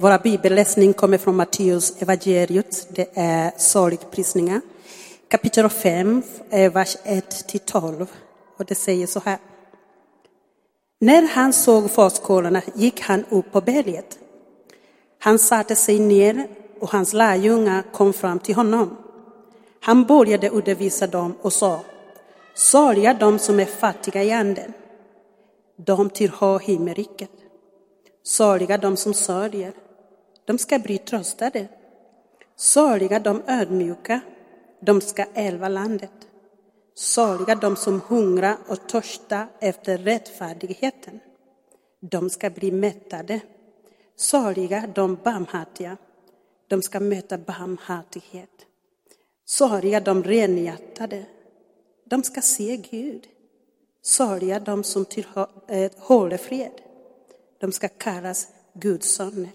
Våra bibelläsning kommer från Matteus evangeliet. Det är saligprisningar. Kapitel 5, vers 1-12. Och det säger så här. När han såg fårskolorna gick han upp på berget. Han satte sig ner och hans lärjungar kom fram till honom. Han började undervisa dem och sa: saliga de som är fattiga i anden, de tillhör himmelriket. Saliga de som sörjer, de ska bli tröstade. Saliga de ödmjuka, de ska ärva landet. Saliga de som hungrar och törstar efter rättfärdigheten, de ska bli mättade. Saliga de barmhärtiga, de ska möta barmhärtighet. Saliga de renhjärtade, de ska se Gud. Saliga de som håller fred, de ska kallas Guds söner.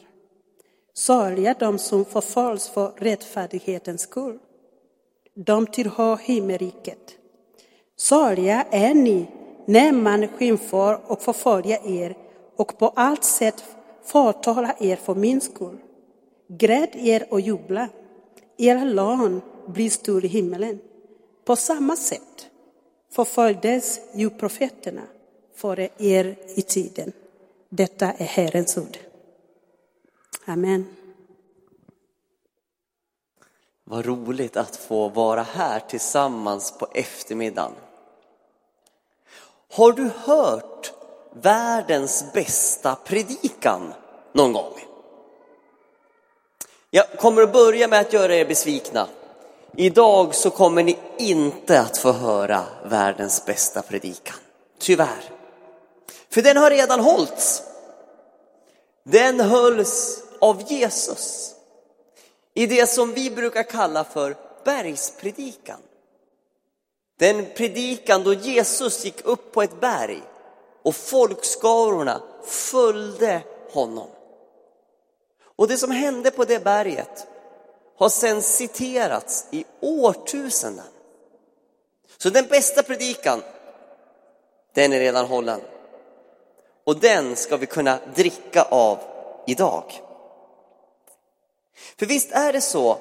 Saliga de som förföljs för rättfärdighetens skull, de tillhör himmelriket. Saliga är ni när man skymfar och förföljer er och på allt sätt förtalar er för min skull. Gräd er och jubla, era lön blir stor i himmelen. På samma sätt förföljdes ju profeterna före er i tiden. Detta är Herrens ord. Amen. Vad roligt att få vara här tillsammans på eftermiddagen. Har du hört världens bästa predikan någon gång? Jag kommer att börja med att göra er besvikna. Idag så kommer ni inte att få höra världens bästa predikan. Tyvärr. För den har redan hållits. Den hölls av Jesus i det som vi brukar kalla för bergspredikan. Den predikan då Jesus gick upp på ett berg och folkskarorna följde honom. Och det som hände på det berget har sedan citerats i årtusenden. Så den bästa predikan, den är redan hållen. Och den ska vi kunna dricka av idag. För visst är det så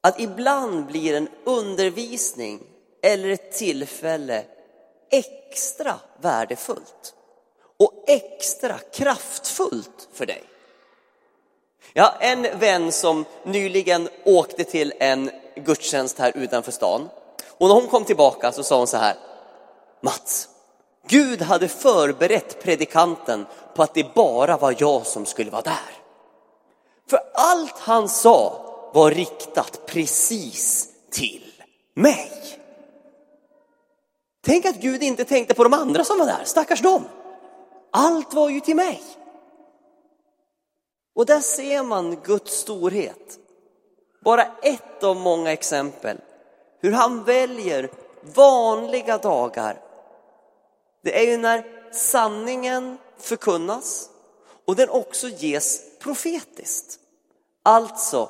att ibland blir en undervisning eller ett tillfälle extra värdefullt och extra kraftfullt för dig. Jag har en vän som nyligen åkte till en gudstjänst här utanför stan. Och när hon kom tillbaka så sa hon så här: Mats, Gud hade förberett predikanten på att det bara var jag som skulle vara där. För allt han sa var riktat precis till mig. Tänk att Gud inte tänkte på de andra som var där, stackars dem. Allt var ju till mig. Och där ser man Guds storhet. Bara ett av många exempel. Hur han väljer vanliga dagar. Det är ju när sanningen förkunnas och den också ges profetiskt. Alltså,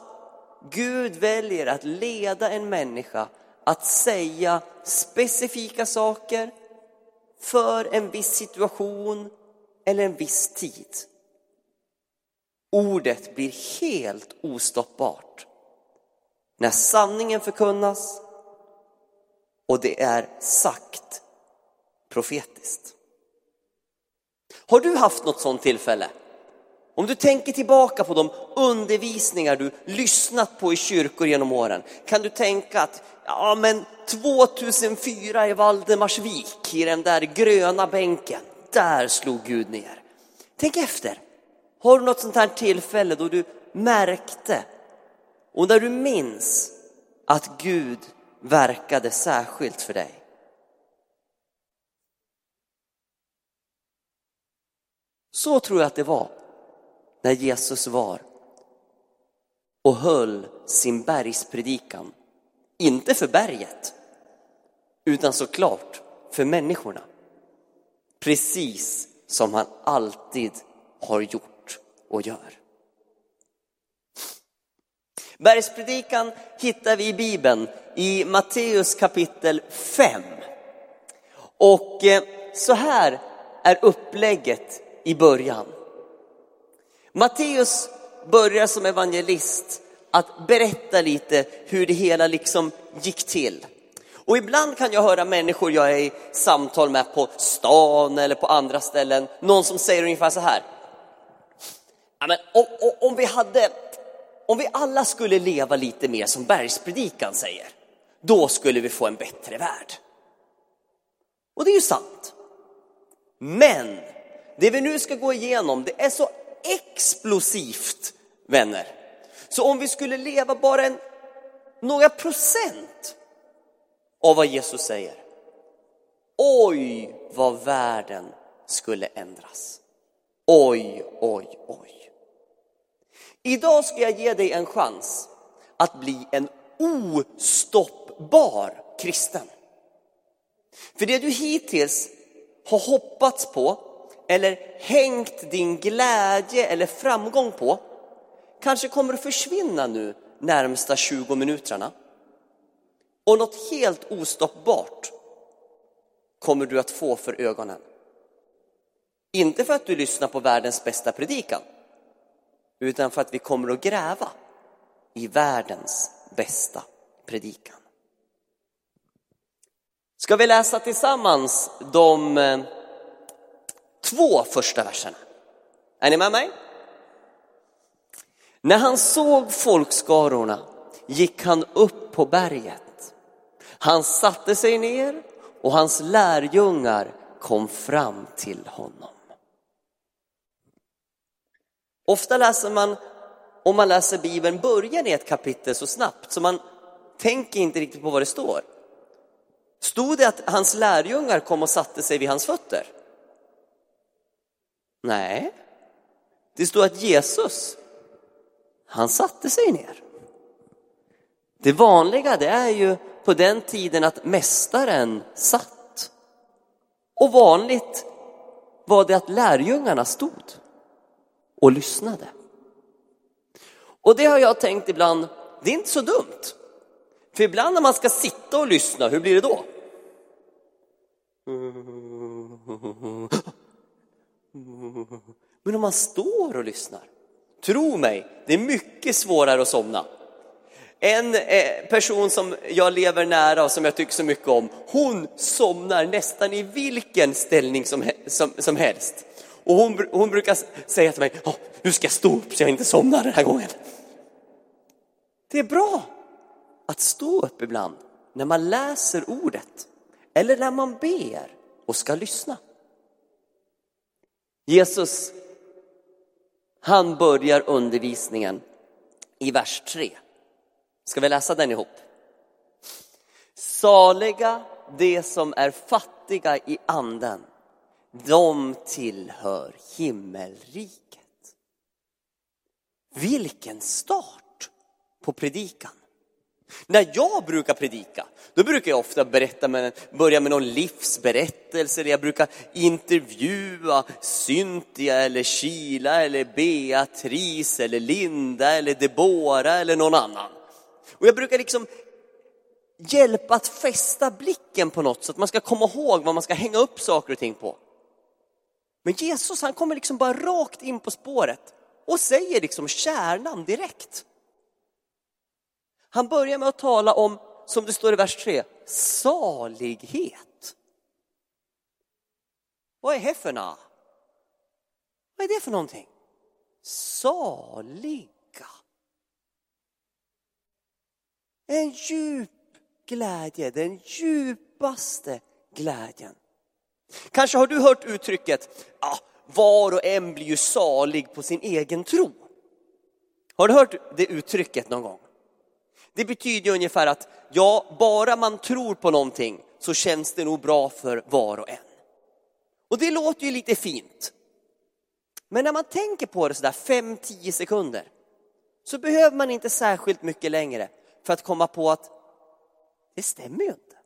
Gud väljer att leda en människa att säga specifika saker för en viss situation eller en viss tid. Ordet blir helt ostoppbart när sanningen förkunnas och det är sagt profetiskt. Har du haft något sånt tillfälle? Om du tänker tillbaka på de undervisningar du lyssnat på i kyrkor genom åren, kan du tänka att 2004 i Valdemarsvik, i den där gröna bänken, där slog Gud ner. Tänk efter. Har du något sånt här tillfälle då du märkte och där du minns att Gud verkade särskilt för dig? Så tror jag att det var när Jesus var och höll sin bergspredikan. Inte för berget, utan såklart för människorna. Precis som han alltid har gjort och gör. Bergspredikan hittar vi i Bibeln i Matteus kapitel 5. Och så här är upplägget i början. Matteus börjar som evangelist att berätta lite hur det hela liksom gick till. Och ibland kan jag höra människor jag är i samtal med på stan eller på andra ställen. Någon som säger ungefär så här. Ja, men om vi alla skulle leva lite mer som Bergspredikan säger, då skulle vi få en bättre värld. Och det är ju sant. Men det vi nu ska gå igenom, det är så explosivt, vänner. Så om vi skulle leva bara några procent av vad Jesus säger, oj vad världen skulle ändras. Oj, oj, oj. Idag ska jag ge dig en chans att bli en ostoppbar kristen. För det du hittills har hoppats på eller hängt din glädje eller framgång på kanske kommer att försvinna nu närmsta 20 minuterna. Och något helt ostoppbart kommer du att få för ögonen. Inte för att du lyssnar på världens bästa predikan, utan för att vi kommer att gräva i världens bästa predikan. Ska vi läsa tillsammans de 2 första verserna? Är ni med mig? När han såg folkskarorna gick han upp på berget. Han satte sig ner och hans lärjungar kom fram till honom. Ofta läser man, om man läser Bibeln, början i ett kapitel så snabbt så man tänker inte riktigt på vad det står. Stod det att hans lärjungar kom och satte sig vid hans fötter? Nej. Det stod att Jesus, han satte sig ner. Det vanliga, det är ju på den tiden att mästaren satt. Och vanligt var det att lärjungarna stod och lyssnade. Och det har jag tänkt ibland, det är inte så dumt. För ibland när man ska sitta och lyssna, hur blir det då? Men om man står och lyssnar, tro mig, det är mycket svårare att somna. En person som jag lever nära och som jag tycker så mycket om, hon somnar nästan i vilken ställning som helst. Och hon brukar säga till mig, nu ska jag stå upp så jag inte somnar den här gången. Det är bra att stå upp ibland när man läser ordet eller när man ber och ska lyssna. Jesus, han börjar undervisningen i vers 3. Ska vi läsa den ihop? Saliga de som är fattiga i anden, de tillhör himmelriket. Vilken start på predikan. När jag brukar predika, då brukar jag ofta börja med någon livsberättelse. Jag brukar intervjua Cynthia eller Sheila eller Beatrice eller Linda eller Deborah eller någon annan. Och jag brukar liksom hjälpa att fästa blicken på något så att man ska komma ihåg vad man ska hänga upp saker och ting på. Men Jesus, han kommer liksom bara rakt in på spåret och säger liksom kärnan direkt. Han börjar med att tala om, som det står i vers 3, salighet. Vad är häfterna? Vad är det för någonting? Saliga. En djup glädje, den djupaste glädjen. Kanske har du hört uttrycket, var och en blir ju salig på sin egen tro. Har du hört det uttrycket någon gång? Det betyder ungefär att bara man tror på någonting så känns det nog bra för var och en. Och det låter ju lite fint. Men när man tänker på det sådär 5-10 sekunder så behöver man inte särskilt mycket längre för att komma på att det stämmer ju inte.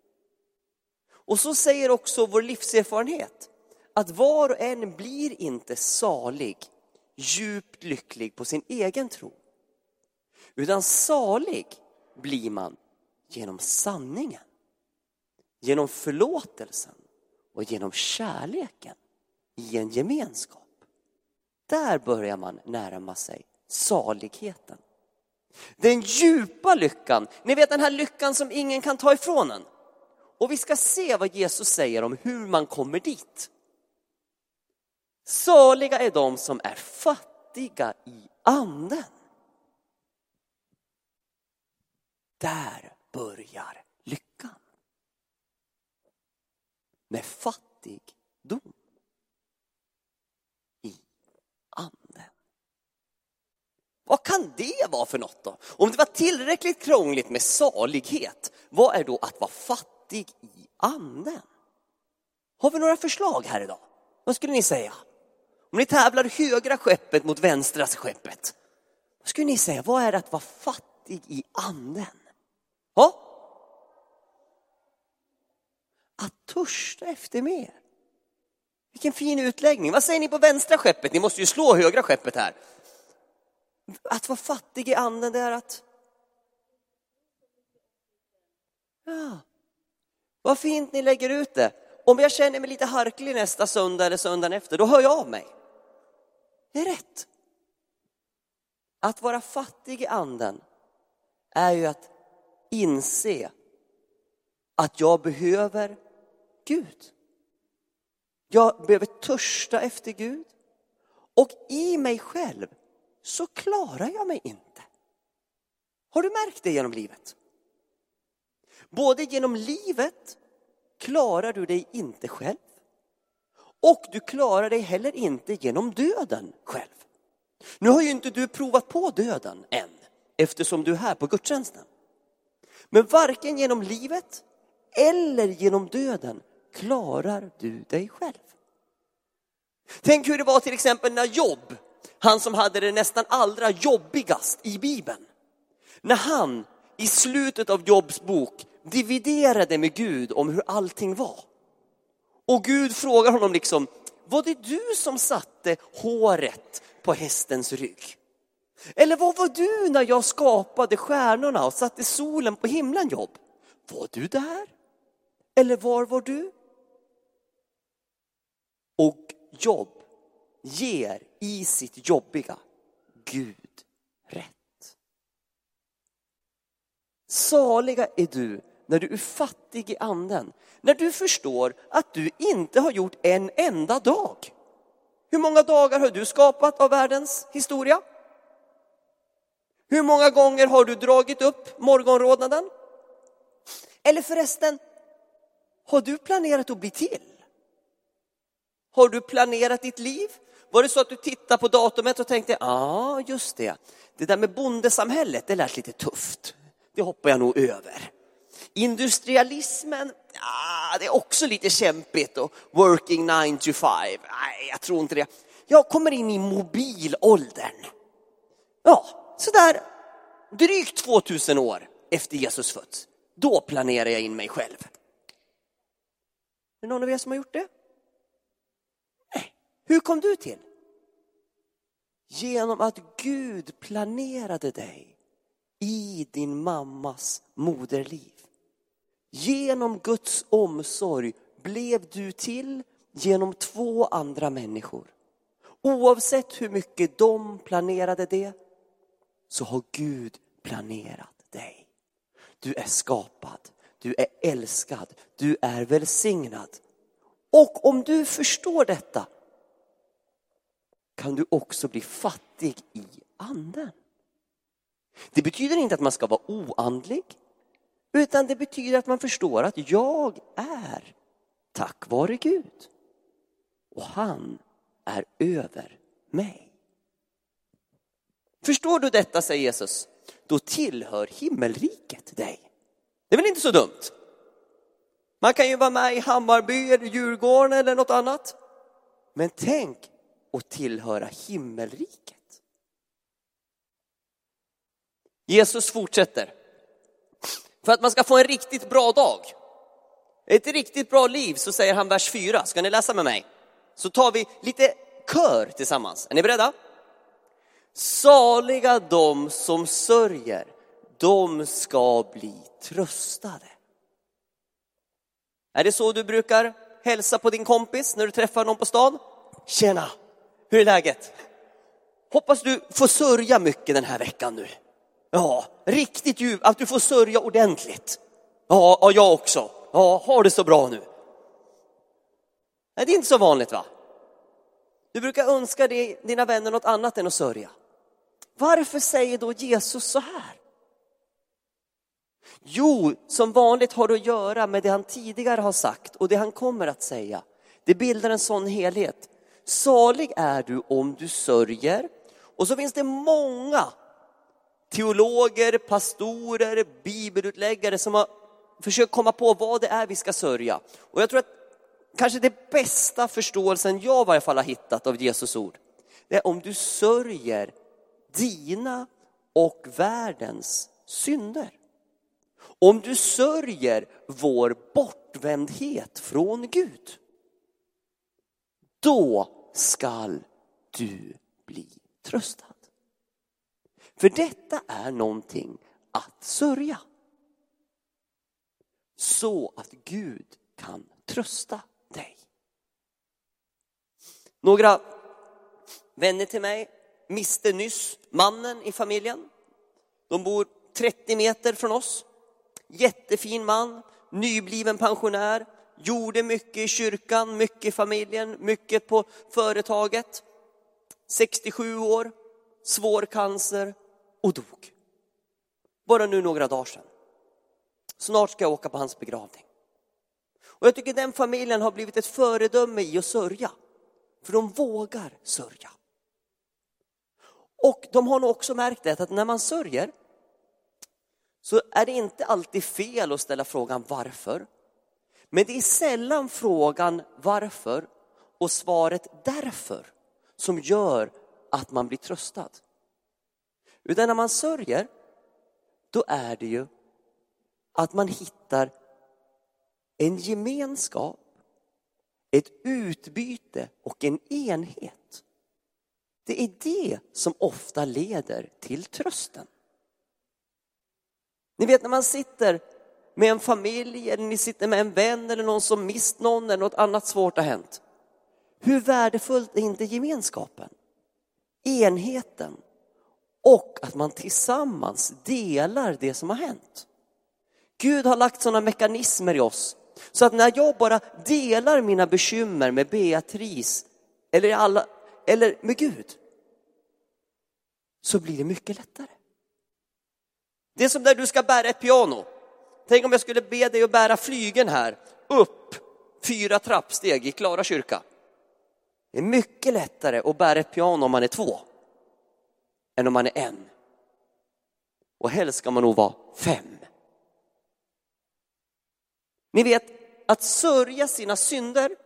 Och så säger också vår livserfarenhet att var och en blir inte salig, djupt lycklig på sin egen tro. Utan salig blir man genom sanningen, genom förlåtelsen och genom kärleken i en gemenskap. Där börjar man närma sig saligheten. Den djupa lyckan. Ni vet den här lyckan som ingen kan ta ifrån en. Och vi ska se vad Jesus säger om hur man kommer dit. Saliga är de som är fattiga i anden. Där börjar lyckan. Med fattigdom i anden. Vad kan det vara för något då? Om det var tillräckligt krångligt med salighet, vad är då att vara fattig i anden? Har vi några förslag här idag? Vad skulle ni säga? Om ni tävlar högra skeppet mot vänstra skeppet. Vad skulle ni säga? Vad är det att vara fattig i anden? Ja? Att törsta efter mer. Vilken fin utläggning. Vad säger ni på vänstra skeppet? Ni måste ju slå högra skeppet här. Att vara fattig i anden, det är att... Ja. Vad fint ni lägger ut det. Om jag känner mig lite harklig nästa söndag eller söndagen efter, då hör jag av mig. Det är rätt. Att vara fattig i anden är ju att inse att jag behöver Gud. Jag behöver törsta efter Gud. Och i mig själv så klarar jag mig inte. Har du märkt det genom livet? Både genom livet klarar du dig inte själv. Och du klarar dig heller inte genom döden själv. Nu har ju inte du provat på döden än. Eftersom du är här på gudstjänsten. Men varken genom livet eller genom döden klarar du dig själv. Tänk hur det var till exempel när Job, han som hade det nästan allra jobbigast i Bibeln. När han i slutet av Jobs bok dividerade med Gud om hur allting var. Och Gud frågar honom liksom, var det du som satte håret på hästens rygg? Eller vad var du när jag skapade stjärnorna och satte solen på himlen, Job? Var du där? Eller var var du? Och Job ger i sitt jobbiga Gud rätt. Saliga är du när du är fattig i anden. När du förstår att du inte har gjort en enda dag. Hur många dagar har du skapat av världens historia? Hur många gånger har du dragit upp morgonrodnaden? Eller förresten, har du planerat att bli till? Har du planerat ditt liv? Var det så att du tittade på datumet och tänkte, ja, just det. Det där med bondesamhället, det lät lite tufft. Det hoppar jag nog över. Industrialismen, ja, det är också lite kämpigt. Och working 9 to 5, nej, jag tror inte det. Jag kommer in i mobilåldern. Ja, så där drygt 2000 år efter Jesus föds. Då planerar jag in mig själv. Är det någon av er som har gjort det? Nej. Hur kom du till? Genom att Gud planerade dig i din mammas moderliv. Genom Guds omsorg blev du till genom 2 andra människor. Oavsett hur mycket de planerade det, så har Gud planerat dig. Du är skapad, du är älskad, du är välsignad. Och om du förstår detta kan du också bli fattig i anden. Det betyder inte att man ska vara oandlig, utan det betyder att man förstår att jag är tack vare Gud. Och han är över mig. Förstår du detta, säger Jesus? Då tillhör himmelriket dig. Det är väl inte så dumt? Man kan ju vara med i Hammarby eller Djurgården eller något annat. Men tänk att tillhöra himmelriket. Jesus fortsätter. För att man ska få en riktigt bra dag. Ett riktigt bra liv, så säger han vers 4. Ska ni läsa med mig? Så tar vi lite kör tillsammans. Är ni beredda? Saliga de som sörjer, de ska bli tröstade. Är det så du brukar hälsa på din kompis när du träffar någon på stan? Tjena, hur är läget? Hoppas du får sörja mycket den här veckan nu. Ja, riktigt djup. Att du får sörja ordentligt. Ja, jag också. Ja, har det så bra nu. Nej, det är inte så vanligt, va? Du brukar önska dig, dina vänner, något annat än att sörja. Varför säger då Jesus så här? Jo, som vanligt har det att göra med det han tidigare har sagt och det han kommer att säga. Det bildar en sån helhet. Salig är du om du sörjer. Och så finns det många teologer, pastorer, bibelutläggare som har försökt komma på vad det är vi ska sörja. Och jag tror att kanske det bästa förståelsen jag i varje fall har hittat av Jesus ord, det är om du sörjer dina och världens synder. Om du sörjer vår bortvändhet från Gud, då skall du bli tröstad. För detta är någonting att sörja. Så att Gud kan trösta dig. Några vänner till mig, Mister Nys, mannen i familjen. De bor 30 meter från oss. Jättefin man, nybliven pensionär. Gjorde mycket i kyrkan, mycket i familjen, mycket på företaget. 67 år, svår cancer och dog. Bara nu några dagar sedan. Snart ska jag åka på hans begravning. Och jag tycker den familjen har blivit ett föredöme i att sörja. För de vågar sörja. Och de har nog också märkt det att när man sörjer så är det inte alltid fel att ställa frågan varför. Men det är sällan frågan varför och svaret därför som gör att man blir tröstad. Utan när man sörjer, då är det ju att man hittar en gemenskap, ett utbyte och en enhet. Det är det som ofta leder till trösten. Ni vet när man sitter med en familj eller ni sitter med en vän eller någon som mist någon eller något annat svårt har hänt. Hur värdefullt är inte gemenskapen, enheten och att man tillsammans delar det som har hänt. Gud har lagt sådana mekanismer i oss så att när jag bara delar mina bekymmer med Beatrice eller med Gud så blir det mycket lättare. Det är som när du ska bära ett piano. Tänk om jag skulle be dig att bära flygen här upp 4 trappsteg i Klara kyrka. Det är mycket lättare att bära ett piano om man är 2 än om man är 1. Och helst ska man nog vara 5. Ni vet att sörja sina synder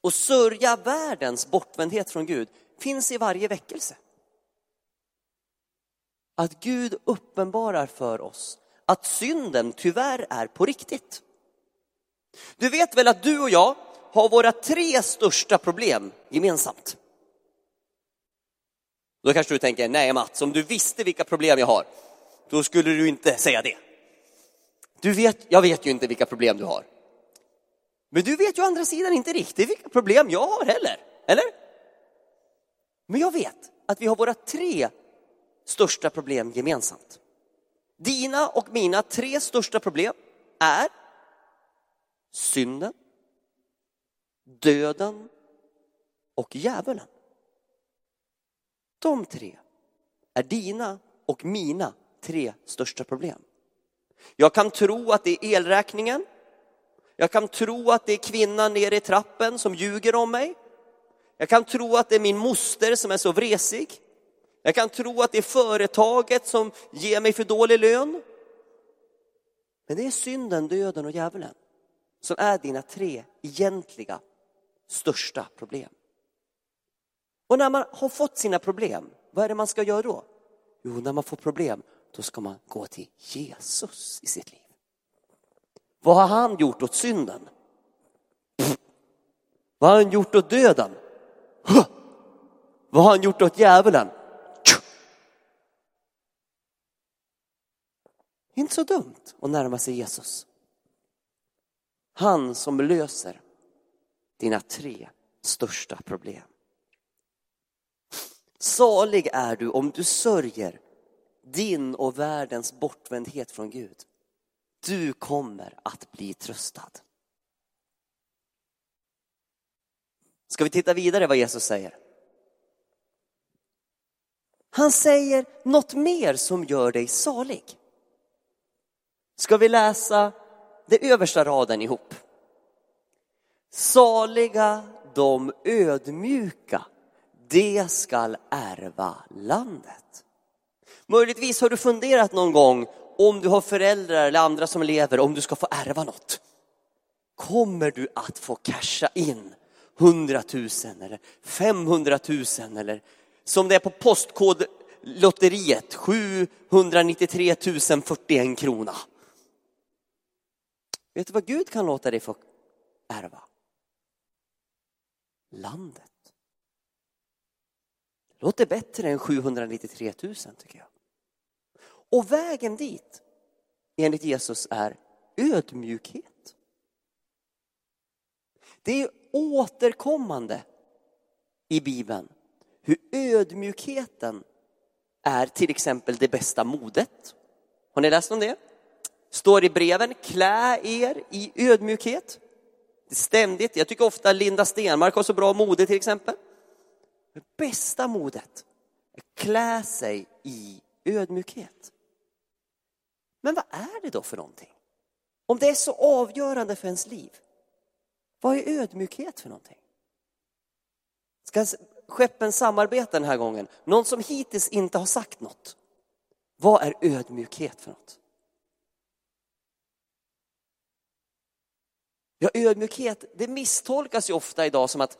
och sörja världens bortvändhet från Gud finns i varje väckelse. Att Gud uppenbarar för oss att synden tyvärr är på riktigt. Du vet väl att du och jag har våra 3 största problem gemensamt. Då kanske du tänker, nej Mats, om du visste vilka problem jag har, då skulle du inte säga det. Jag vet ju inte vilka problem du har. Men du vet ju å andra sidan inte riktigt vilka problem jag har heller. Eller? Men jag vet att vi har våra 3 största problem gemensamt. Dina och mina 3 största problem är synden, döden och djävulen. De 3 är dina och mina 3 största problem. Jag kan tro att det är elräkningen. Jag kan tro att det är kvinnan nere i trappen som ljuger om mig. Jag kan tro att det är min moster som är så vresig. Jag kan tro att det är företaget som ger mig för dålig lön. Men det är synden, döden och djävulen som är dina 3 egentliga största problem. Och när man har fått sina problem, vad är det man ska göra då? Jo, när man får problem, då ska man gå till Jesus i sitt liv. Vad har han gjort åt synden? Vad har han gjort åt döden? Vad har han gjort åt djävulen? Inte så dumt att närma sig Jesus. Han som löser dina 3 största problem. Salig är du om du sörjer din och världens bortvändhet från Gud. Du kommer att bli tröstad. Ska vi titta vidare vad Jesus säger? Han säger något mer som gör dig salig. Ska vi läsa den översta raden ihop? Saliga de ödmjuka, de skall ärva landet. Möjligtvis har du funderat någon gång, om du har föräldrar eller andra som lever, om du ska få ärva något. Kommer du att få casha in 100 000 eller 500 000 eller som det är på postkodlotteriet 793 041 krona? Vet du vad Gud kan låta dig få ärva? Landet. Låter bättre än 793 000 tycker jag. Och vägen dit, enligt Jesus, är ödmjukhet. Det är återkommande i Bibeln hur ödmjukheten är till exempel det bästa modet. Har ni läst om det? Står i breven, klä er i ödmjukhet. Det är ständigt. Jag tycker ofta Linda Stenmark har så bra mode till exempel. Det bästa modet är klä sig i ödmjukhet. Men vad är det då för någonting? Om det är så avgörande för ens liv. Vad är ödmjukhet för någonting? Ska skeppen samarbeta den här gången? Någon som hittills inte har sagt något. Vad är ödmjukhet för något? Ja, ödmjukhet, det misstolkas ju ofta idag som att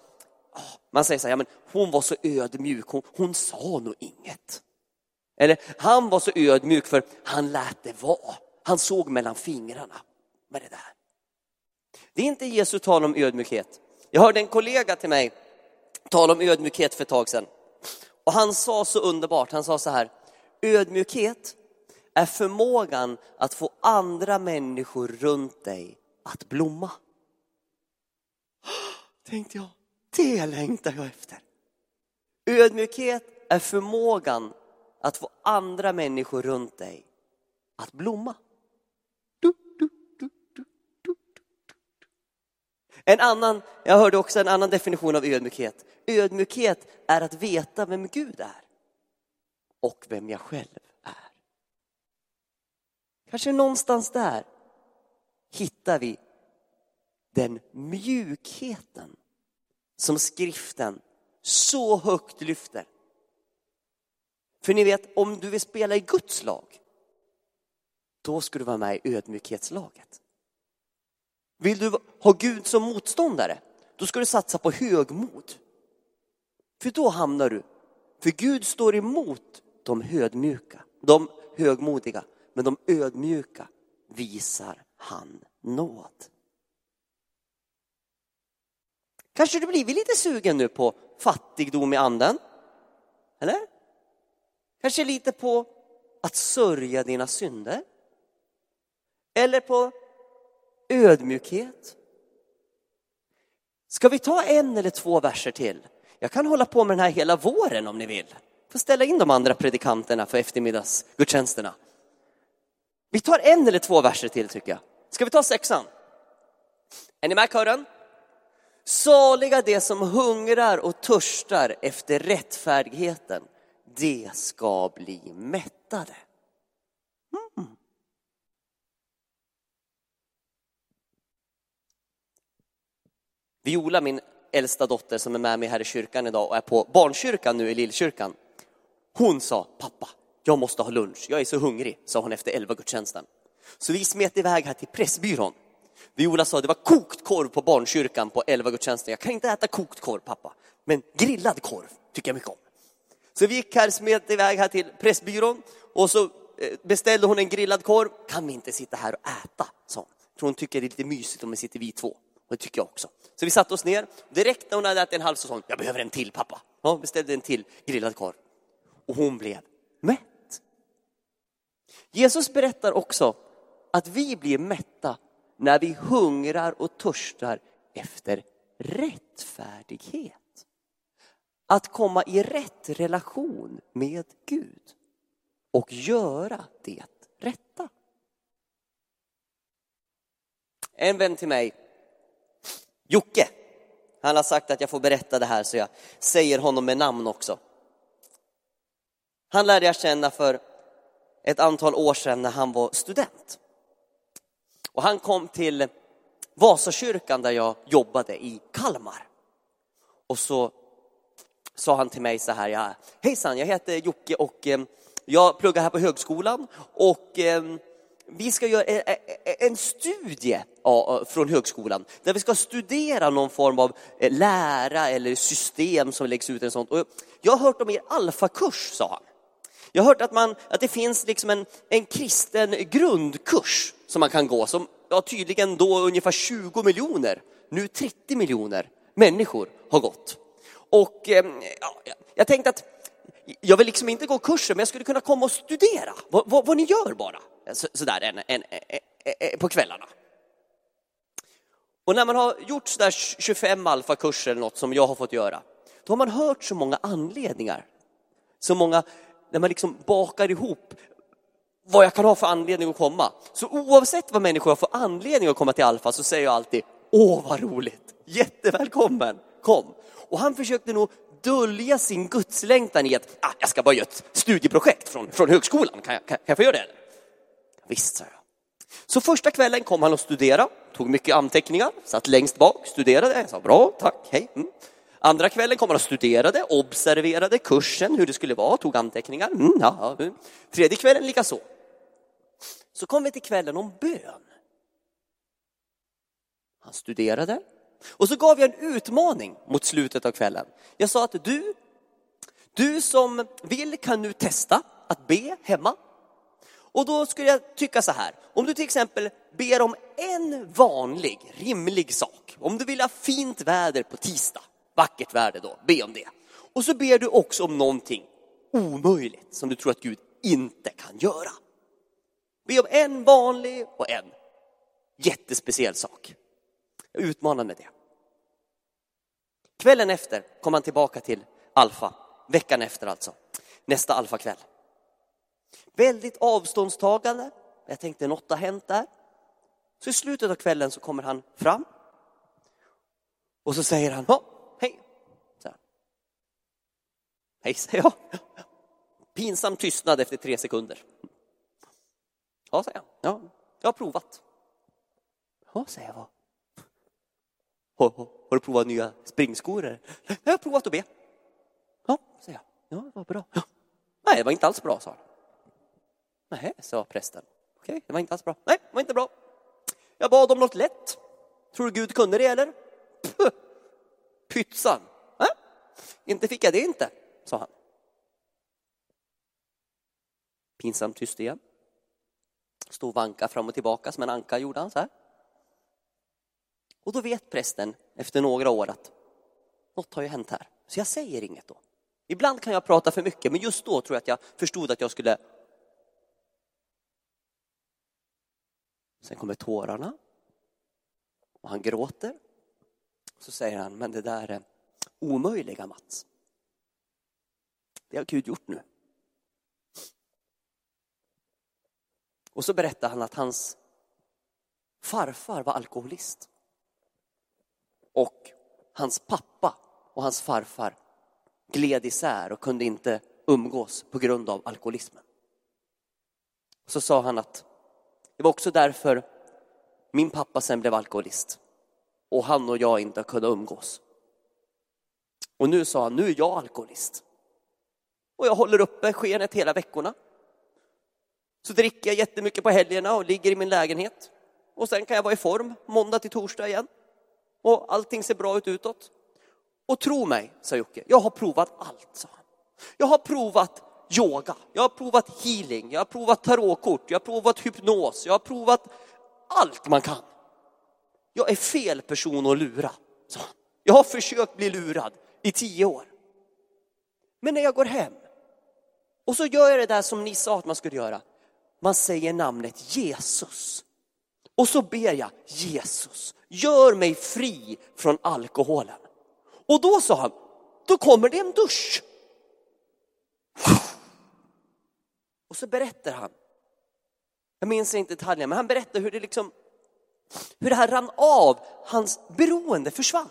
man säger så här, ja, men hon var så ödmjuk, hon sa nog inget. Eller han var så ödmjuk för han lät det vara. Han såg mellan fingrarna med det där. Det är inte Jesu tal om ödmjukhet. Jag hörde en kollega till mig tala om ödmjukhet för ett tag sedan. Och han sa så underbart, han sa så här: ödmjukhet är förmågan att få andra människor runt dig att blomma. Tänkte jag, det längtar jag efter. Ödmjukhet är förmågan att få andra människor runt dig att blomma. Jag hörde också en annan definition av ödmjukhet. Ödmjukhet är att veta vem Gud är och vem jag själv är. Kanske någonstans där hittar vi den mjukheten som skriften så högt lyfter. För ni vet, om du vill spela i Guds lag, då ska du vara med i ödmjukhetslaget. Vill du ha Gud som motståndare, då ska du satsa på högmod. För då hamnar du. För Gud står emot de högmodiga, men de ödmjuka visar han nåd. Kanske du blir lite sugen nu på fattigdom i anden? Eller? Kanske lite på att sörja dina synder. Eller på ödmjukhet. Ska vi ta en eller två verser till? Jag kan hålla på med den här hela våren om ni vill. Får ställa in de andra predikanterna för eftermiddagsgudstjänsterna. Vi tar en eller två verser till tycker jag. Ska vi ta 6? Är ni med kören? Saliga de som hungrar och törstar efter rättfärdigheten. Det ska bli mättade. Viola, min äldsta dotter som är med mig här i kyrkan idag och är på barnkyrkan nu i Lillkyrkan. Hon sa, pappa, jag måste ha lunch. Jag är så hungrig, sa hon efter 11-gudstjänsten. Så vi smet iväg här till pressbyrån. Viola sa, det var kokt korv på barnkyrkan på 11-gudstjänsten. Jag kan inte äta kokt korv, pappa. Men grillad korv tycker jag mycket om. Så vi gick här, smet iväg här till pressbyrån och så beställde hon en grillad korv. Kan vi inte sitta här och äta, sa hon. Tror hon tycker det är lite mysigt om vi sitter vi två. Det tycker jag också. Så vi satt oss ner. Direkt när hon hade ätit en halv säsong. Jag behöver en till, pappa. Ja, beställde en till grillad korv. Och hon blev mätt. Jesus berättar också att vi blir mätta när vi hungrar och törstar efter rättfärdighet. att komma i rätt relation med Gud och göra det rätta. En vän till mig, Jocke, han har sagt att jag får berätta det här, så jag säger honom med namn också. Han lärde jag känna för ett antal år sedan när han var student. Och han kom till Vasakyrkan där jag jobbade i Kalmar. Och så sa han till mig så här: ja, hejsan, jag heter Jocke och jag pluggar här på högskolan. Och vi ska göra en studie från högskolan där vi ska studera någon form av lära eller system som läggs ut. Och sånt. Och jag har hört om er alfakurs, sa han. Jag har hört att det finns liksom en kristen grundkurs som man kan gå. Som tydligen då ungefär 20 miljoner, nu 30 miljoner människor har gått. Och jag tänkte att jag vill liksom inte gå kurser, men jag skulle kunna komma och studera. Vad ni gör bara sådär på kvällarna. Och när man har gjort sådär 25 alfakurser eller något som jag har fått göra, då har man hört så många anledningar. Så många, när man liksom bakar ihop vad jag kan ha för anledning att komma. Så oavsett vad människor har för anledning att komma till alfa, så säger jag alltid: åh vad roligt, jättevälkommen, kom. Och han försökte nog dölja sin gudslängtan i att jag ska bara göra ett studieprojekt från högskolan. Kan jag få göra det? Eller? Visst, sa jag. Så första kvällen kom han och studerade. Tog mycket anteckningar. Satt längst bak, studerade. Jag sa: bra, tack, hej. Mm. Andra kvällen kom han och studerade. Observerade kursen, hur det skulle vara. Tog anteckningar. Mm, ja, ja. Tredje kvällen lika så. Så kom vi till kvällen om bön. Han studerade. Och så gav jag en utmaning mot slutet av kvällen. Jag sa att du som vill kan nu testa att be hemma. Och då skulle jag tycka så här: om du till exempel ber om en vanlig, rimlig sak. Om du vill ha fint väder på tisdag, vackert väder då, be om det. Och så ber du också om någonting omöjligt som du tror att Gud inte kan göra. Be om en vanlig och en jättespeciell sak. Jag utmanade med det. Kvällen efter kom han tillbaka till alfa. Veckan efter alltså. Nästa alfakväll. Väldigt avståndstagande. Jag tänkte något har hänt där. Så i slutet av kvällen så kommer han fram. Och så säger han: hej. Så här. Hej, säger jag. Pinsam tystnad efter 3 sekunder. Ja, säger han. Ja, jag har provat. Ja, säger jag. Har du provat nya springskor? Jag har provat att be. Ja, säger jag. Ja, det var bra. Ja. Nej, det var inte alls bra, sa han. Nej, sa prästen. Okej, det var inte alls bra. Nej, det var inte bra. Jag bad om något lätt. Tror du Gud kunde det, eller? Pytsan. Nej, inte fick jag det inte, sa han. Pinsamt tyst igen. Stod och vanka fram och tillbaka som en anka gjorde han så här. Och då vet prästen efter några år att något har ju hänt här. Så jag säger inget då. Ibland kan jag prata för mycket, men just då tror jag att jag förstod att jag skulle... Sen kommer tårarna. Och han gråter. Så säger han: men det där är omöjliga, Mats. Det har Gud gjort nu. Och så berättar han att hans farfar var alkoholist. Och hans pappa och hans farfar gled isär och kunde inte umgås på grund av alkoholismen. Så sa han att det var också därför min pappa sen blev alkoholist. Och han och jag inte kunde umgås. Och nu sa han: nu är jag alkoholist. Och jag håller uppe skenet hela veckorna. Så dricker jag jättemycket på helgerna och ligger i min lägenhet. Och sen kan jag vara i form måndag till torsdag igen. Och allting ser bra ut utåt. Och tro mig, sa Jocke, jag har provat allt, sa han. Jag har provat yoga, jag har provat healing, jag har provat tarotkort, jag har provat hypnos, jag har provat allt man kan. Jag är fel person att lura, sa han. Jag har försökt bli lurad i 10 år. Men när jag går hem och så gör jag det där som ni sa att man skulle göra. Man säger namnet Jesus. Och så ber jag: Jesus, gör mig fri från alkoholen. Och då sa han: då kommer det en dusch. Och så berättar han. Jag minns inte detaljerna, men han berättar hur det liksom, hur det här rann av, hans beroende försvann.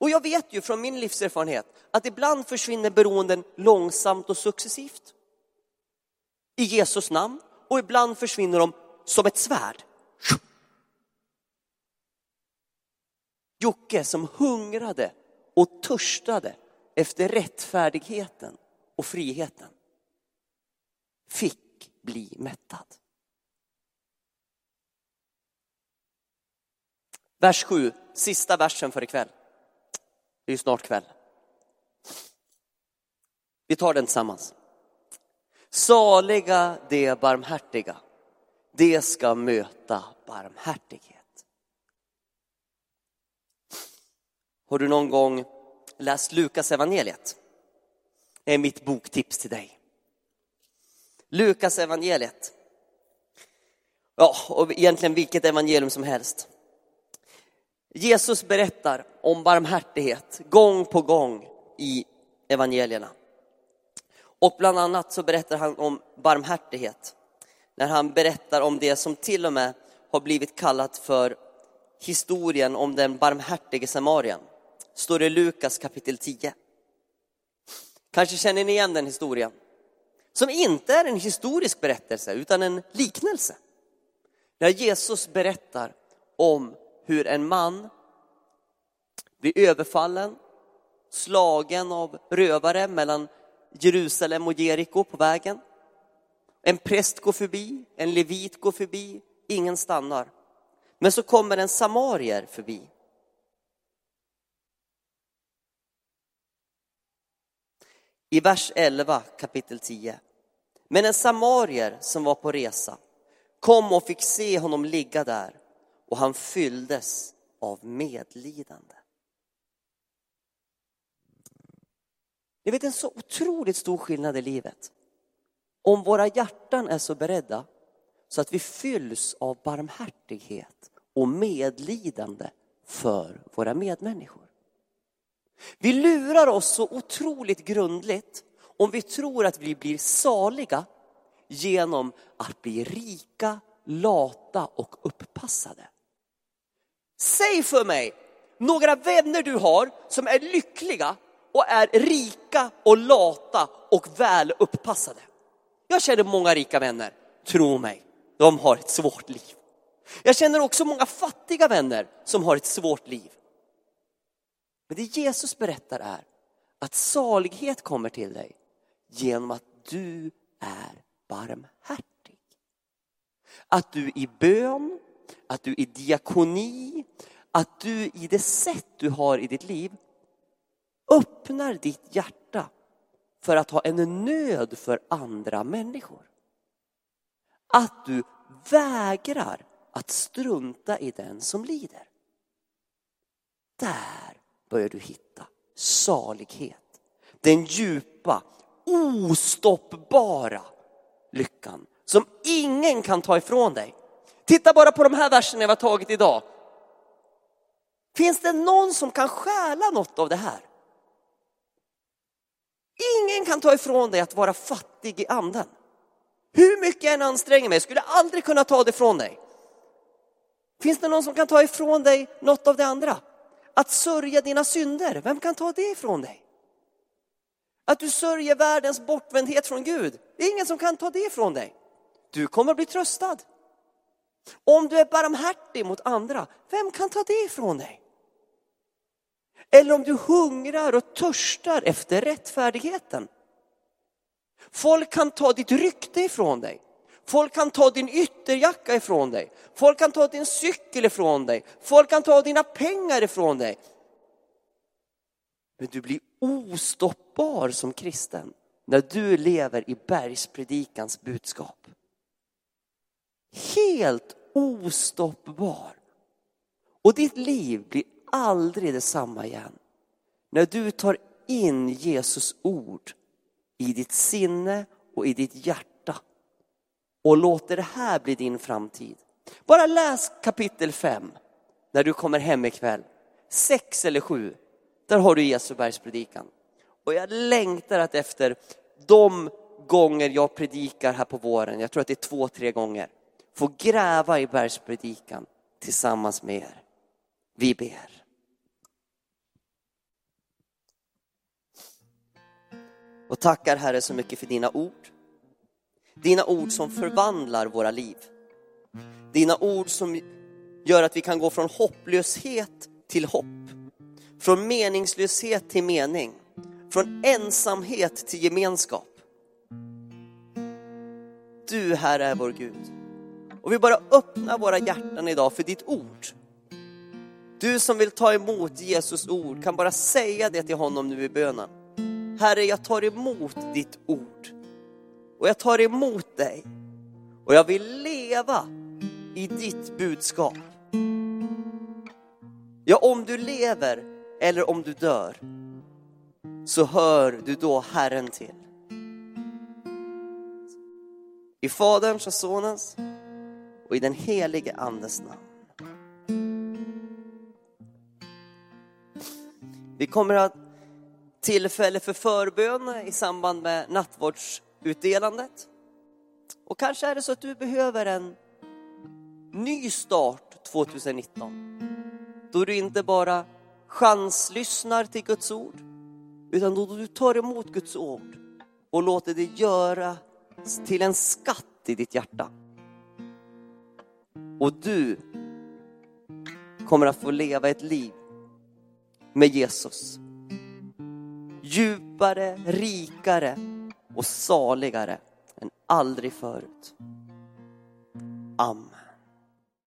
Och jag vet ju från min livserfarenhet att ibland försvinner beroenden långsamt och successivt. I Jesus namn. Och ibland försvinner de som ett svärd. Jocke som hungrade och törstade efter rättfärdigheten och friheten fick bli mättad. Vers 7, sista versen för ikväll. Det är ju snart kväll. Vi tar den tillsammans. Saliga det barmhärtiga, det ska möta barmhärtighet. Har du någon gång läst Lukas evangeliet? Det är mitt boktips till dig. Lukas evangeliet. Ja, och egentligen vilket evangelium som helst. Jesus berättar om barmhärtighet gång på gång i evangelierna. Och bland annat så berättar han om barmhärtighet. När han berättar om det som till och med har blivit kallat för historien om den barmhärtige samarien. Står det i Lukas kapitel 10. Kanske känner ni igen den historien. Som inte är en historisk berättelse utan en liknelse. När Jesus berättar om hur en man blir överfallen, slagen av rövare mellan Jerusalem och Jeriko på vägen. En präst går förbi, en levit går förbi, ingen stannar. Men så kommer en samarier förbi. I vers 11 kapitel 10. Men en samarier som var på resa kom och fick se honom ligga där, och han fylldes av medlidande. Jag vet en så otroligt stor skillnad i livet. Om våra hjärtan är så beredda så att vi fylls av barmhärtighet och medlidande för våra medmänniskor. Vi lurar oss så otroligt grundligt om vi tror att vi blir saliga genom att bli rika, lata och upppassade. Säg för mig några vänner du har som är lyckliga och är rika och lata och väl upppassade. Jag känner många rika vänner. Tro mig, de har ett svårt liv. Jag känner också många fattiga vänner som har ett svårt liv. Men det Jesus berättar är att salighet kommer till dig genom att du är barmhärtig. Att du i bön, att du i diakoni, att du i det sätt du har i ditt liv öppnar ditt hjärta för att ha en nöd för andra människor. Att du vägrar att strunta i den som lider. Där börjar du hitta salighet. Den djupa, ostoppbara lyckan som ingen kan ta ifrån dig. Titta bara på de här verserna jag har tagit idag. Finns det någon som kan stjäla något av det här? Ingen kan ta ifrån dig att vara fattig i anden. Hur mycket jag än anstränger mig skulle jag aldrig kunna ta det ifrån dig. Finns det någon som kan ta ifrån dig något av det andra? Att sörja dina synder. Vem kan ta det ifrån dig? Att du sörjer världens bortvändhet från Gud. Det är ingen som kan ta det ifrån dig. Du kommer bli tröstad. Om du är barmhärtig mot andra. Vem kan ta det ifrån dig? Eller om du hungrar och törstar efter rättfärdigheten. Folk kan ta ditt rykte ifrån dig. Folk kan ta din ytterjacka ifrån dig. Folk kan ta din cykel ifrån dig. Folk kan ta dina pengar ifrån dig. Men du blir ostoppbar som kristen när du lever i Bergspredikans budskap. Helt ostoppbar. Och ditt liv blir aldrig detsamma igen. När du tar in Jesus ord i ditt sinne och i ditt hjärta och låter det här bli din framtid. Bara läs kapitel 5 när du kommer hem ikväll. 6 eller 7. Där har du Jesu bergspredikan. Och jag längtar att efter de gånger jag predikar här på våren, jag tror att det är 2-3 gånger, få gräva i bergspredikan tillsammans med er. Vi ber. Och tackar Herre så mycket för dina ord. Dina ord som förvandlar våra liv. Dina ord som gör att vi kan gå från hopplöshet till hopp. Från meningslöshet till mening. Från ensamhet till gemenskap. Du Herre är vår Gud. Och vi bara öppnar våra hjärtan idag för ditt ord. Du som vill ta emot Jesus ord kan bara säga det till honom nu i bönen. Herre, jag tar emot ditt ord. Och jag tar emot dig. Och jag vill leva i ditt budskap. Ja, om du lever eller om du dör, så hör du då Herren till. I Faderns och Sonens och i den helige Andes namn. Vi kommer att tillfälle för förbön i samband med nattvardsutdelandet. Och kanske är det så att du behöver en ny start 2019. Då du inte bara chanslyssnar till Guds ord, utan då du tar emot Guds ord och låter det göra till en skatt i ditt hjärta. Och du kommer att få leva ett liv med Jesus. Djupare, rikare och saligare än aldrig förut. Amen.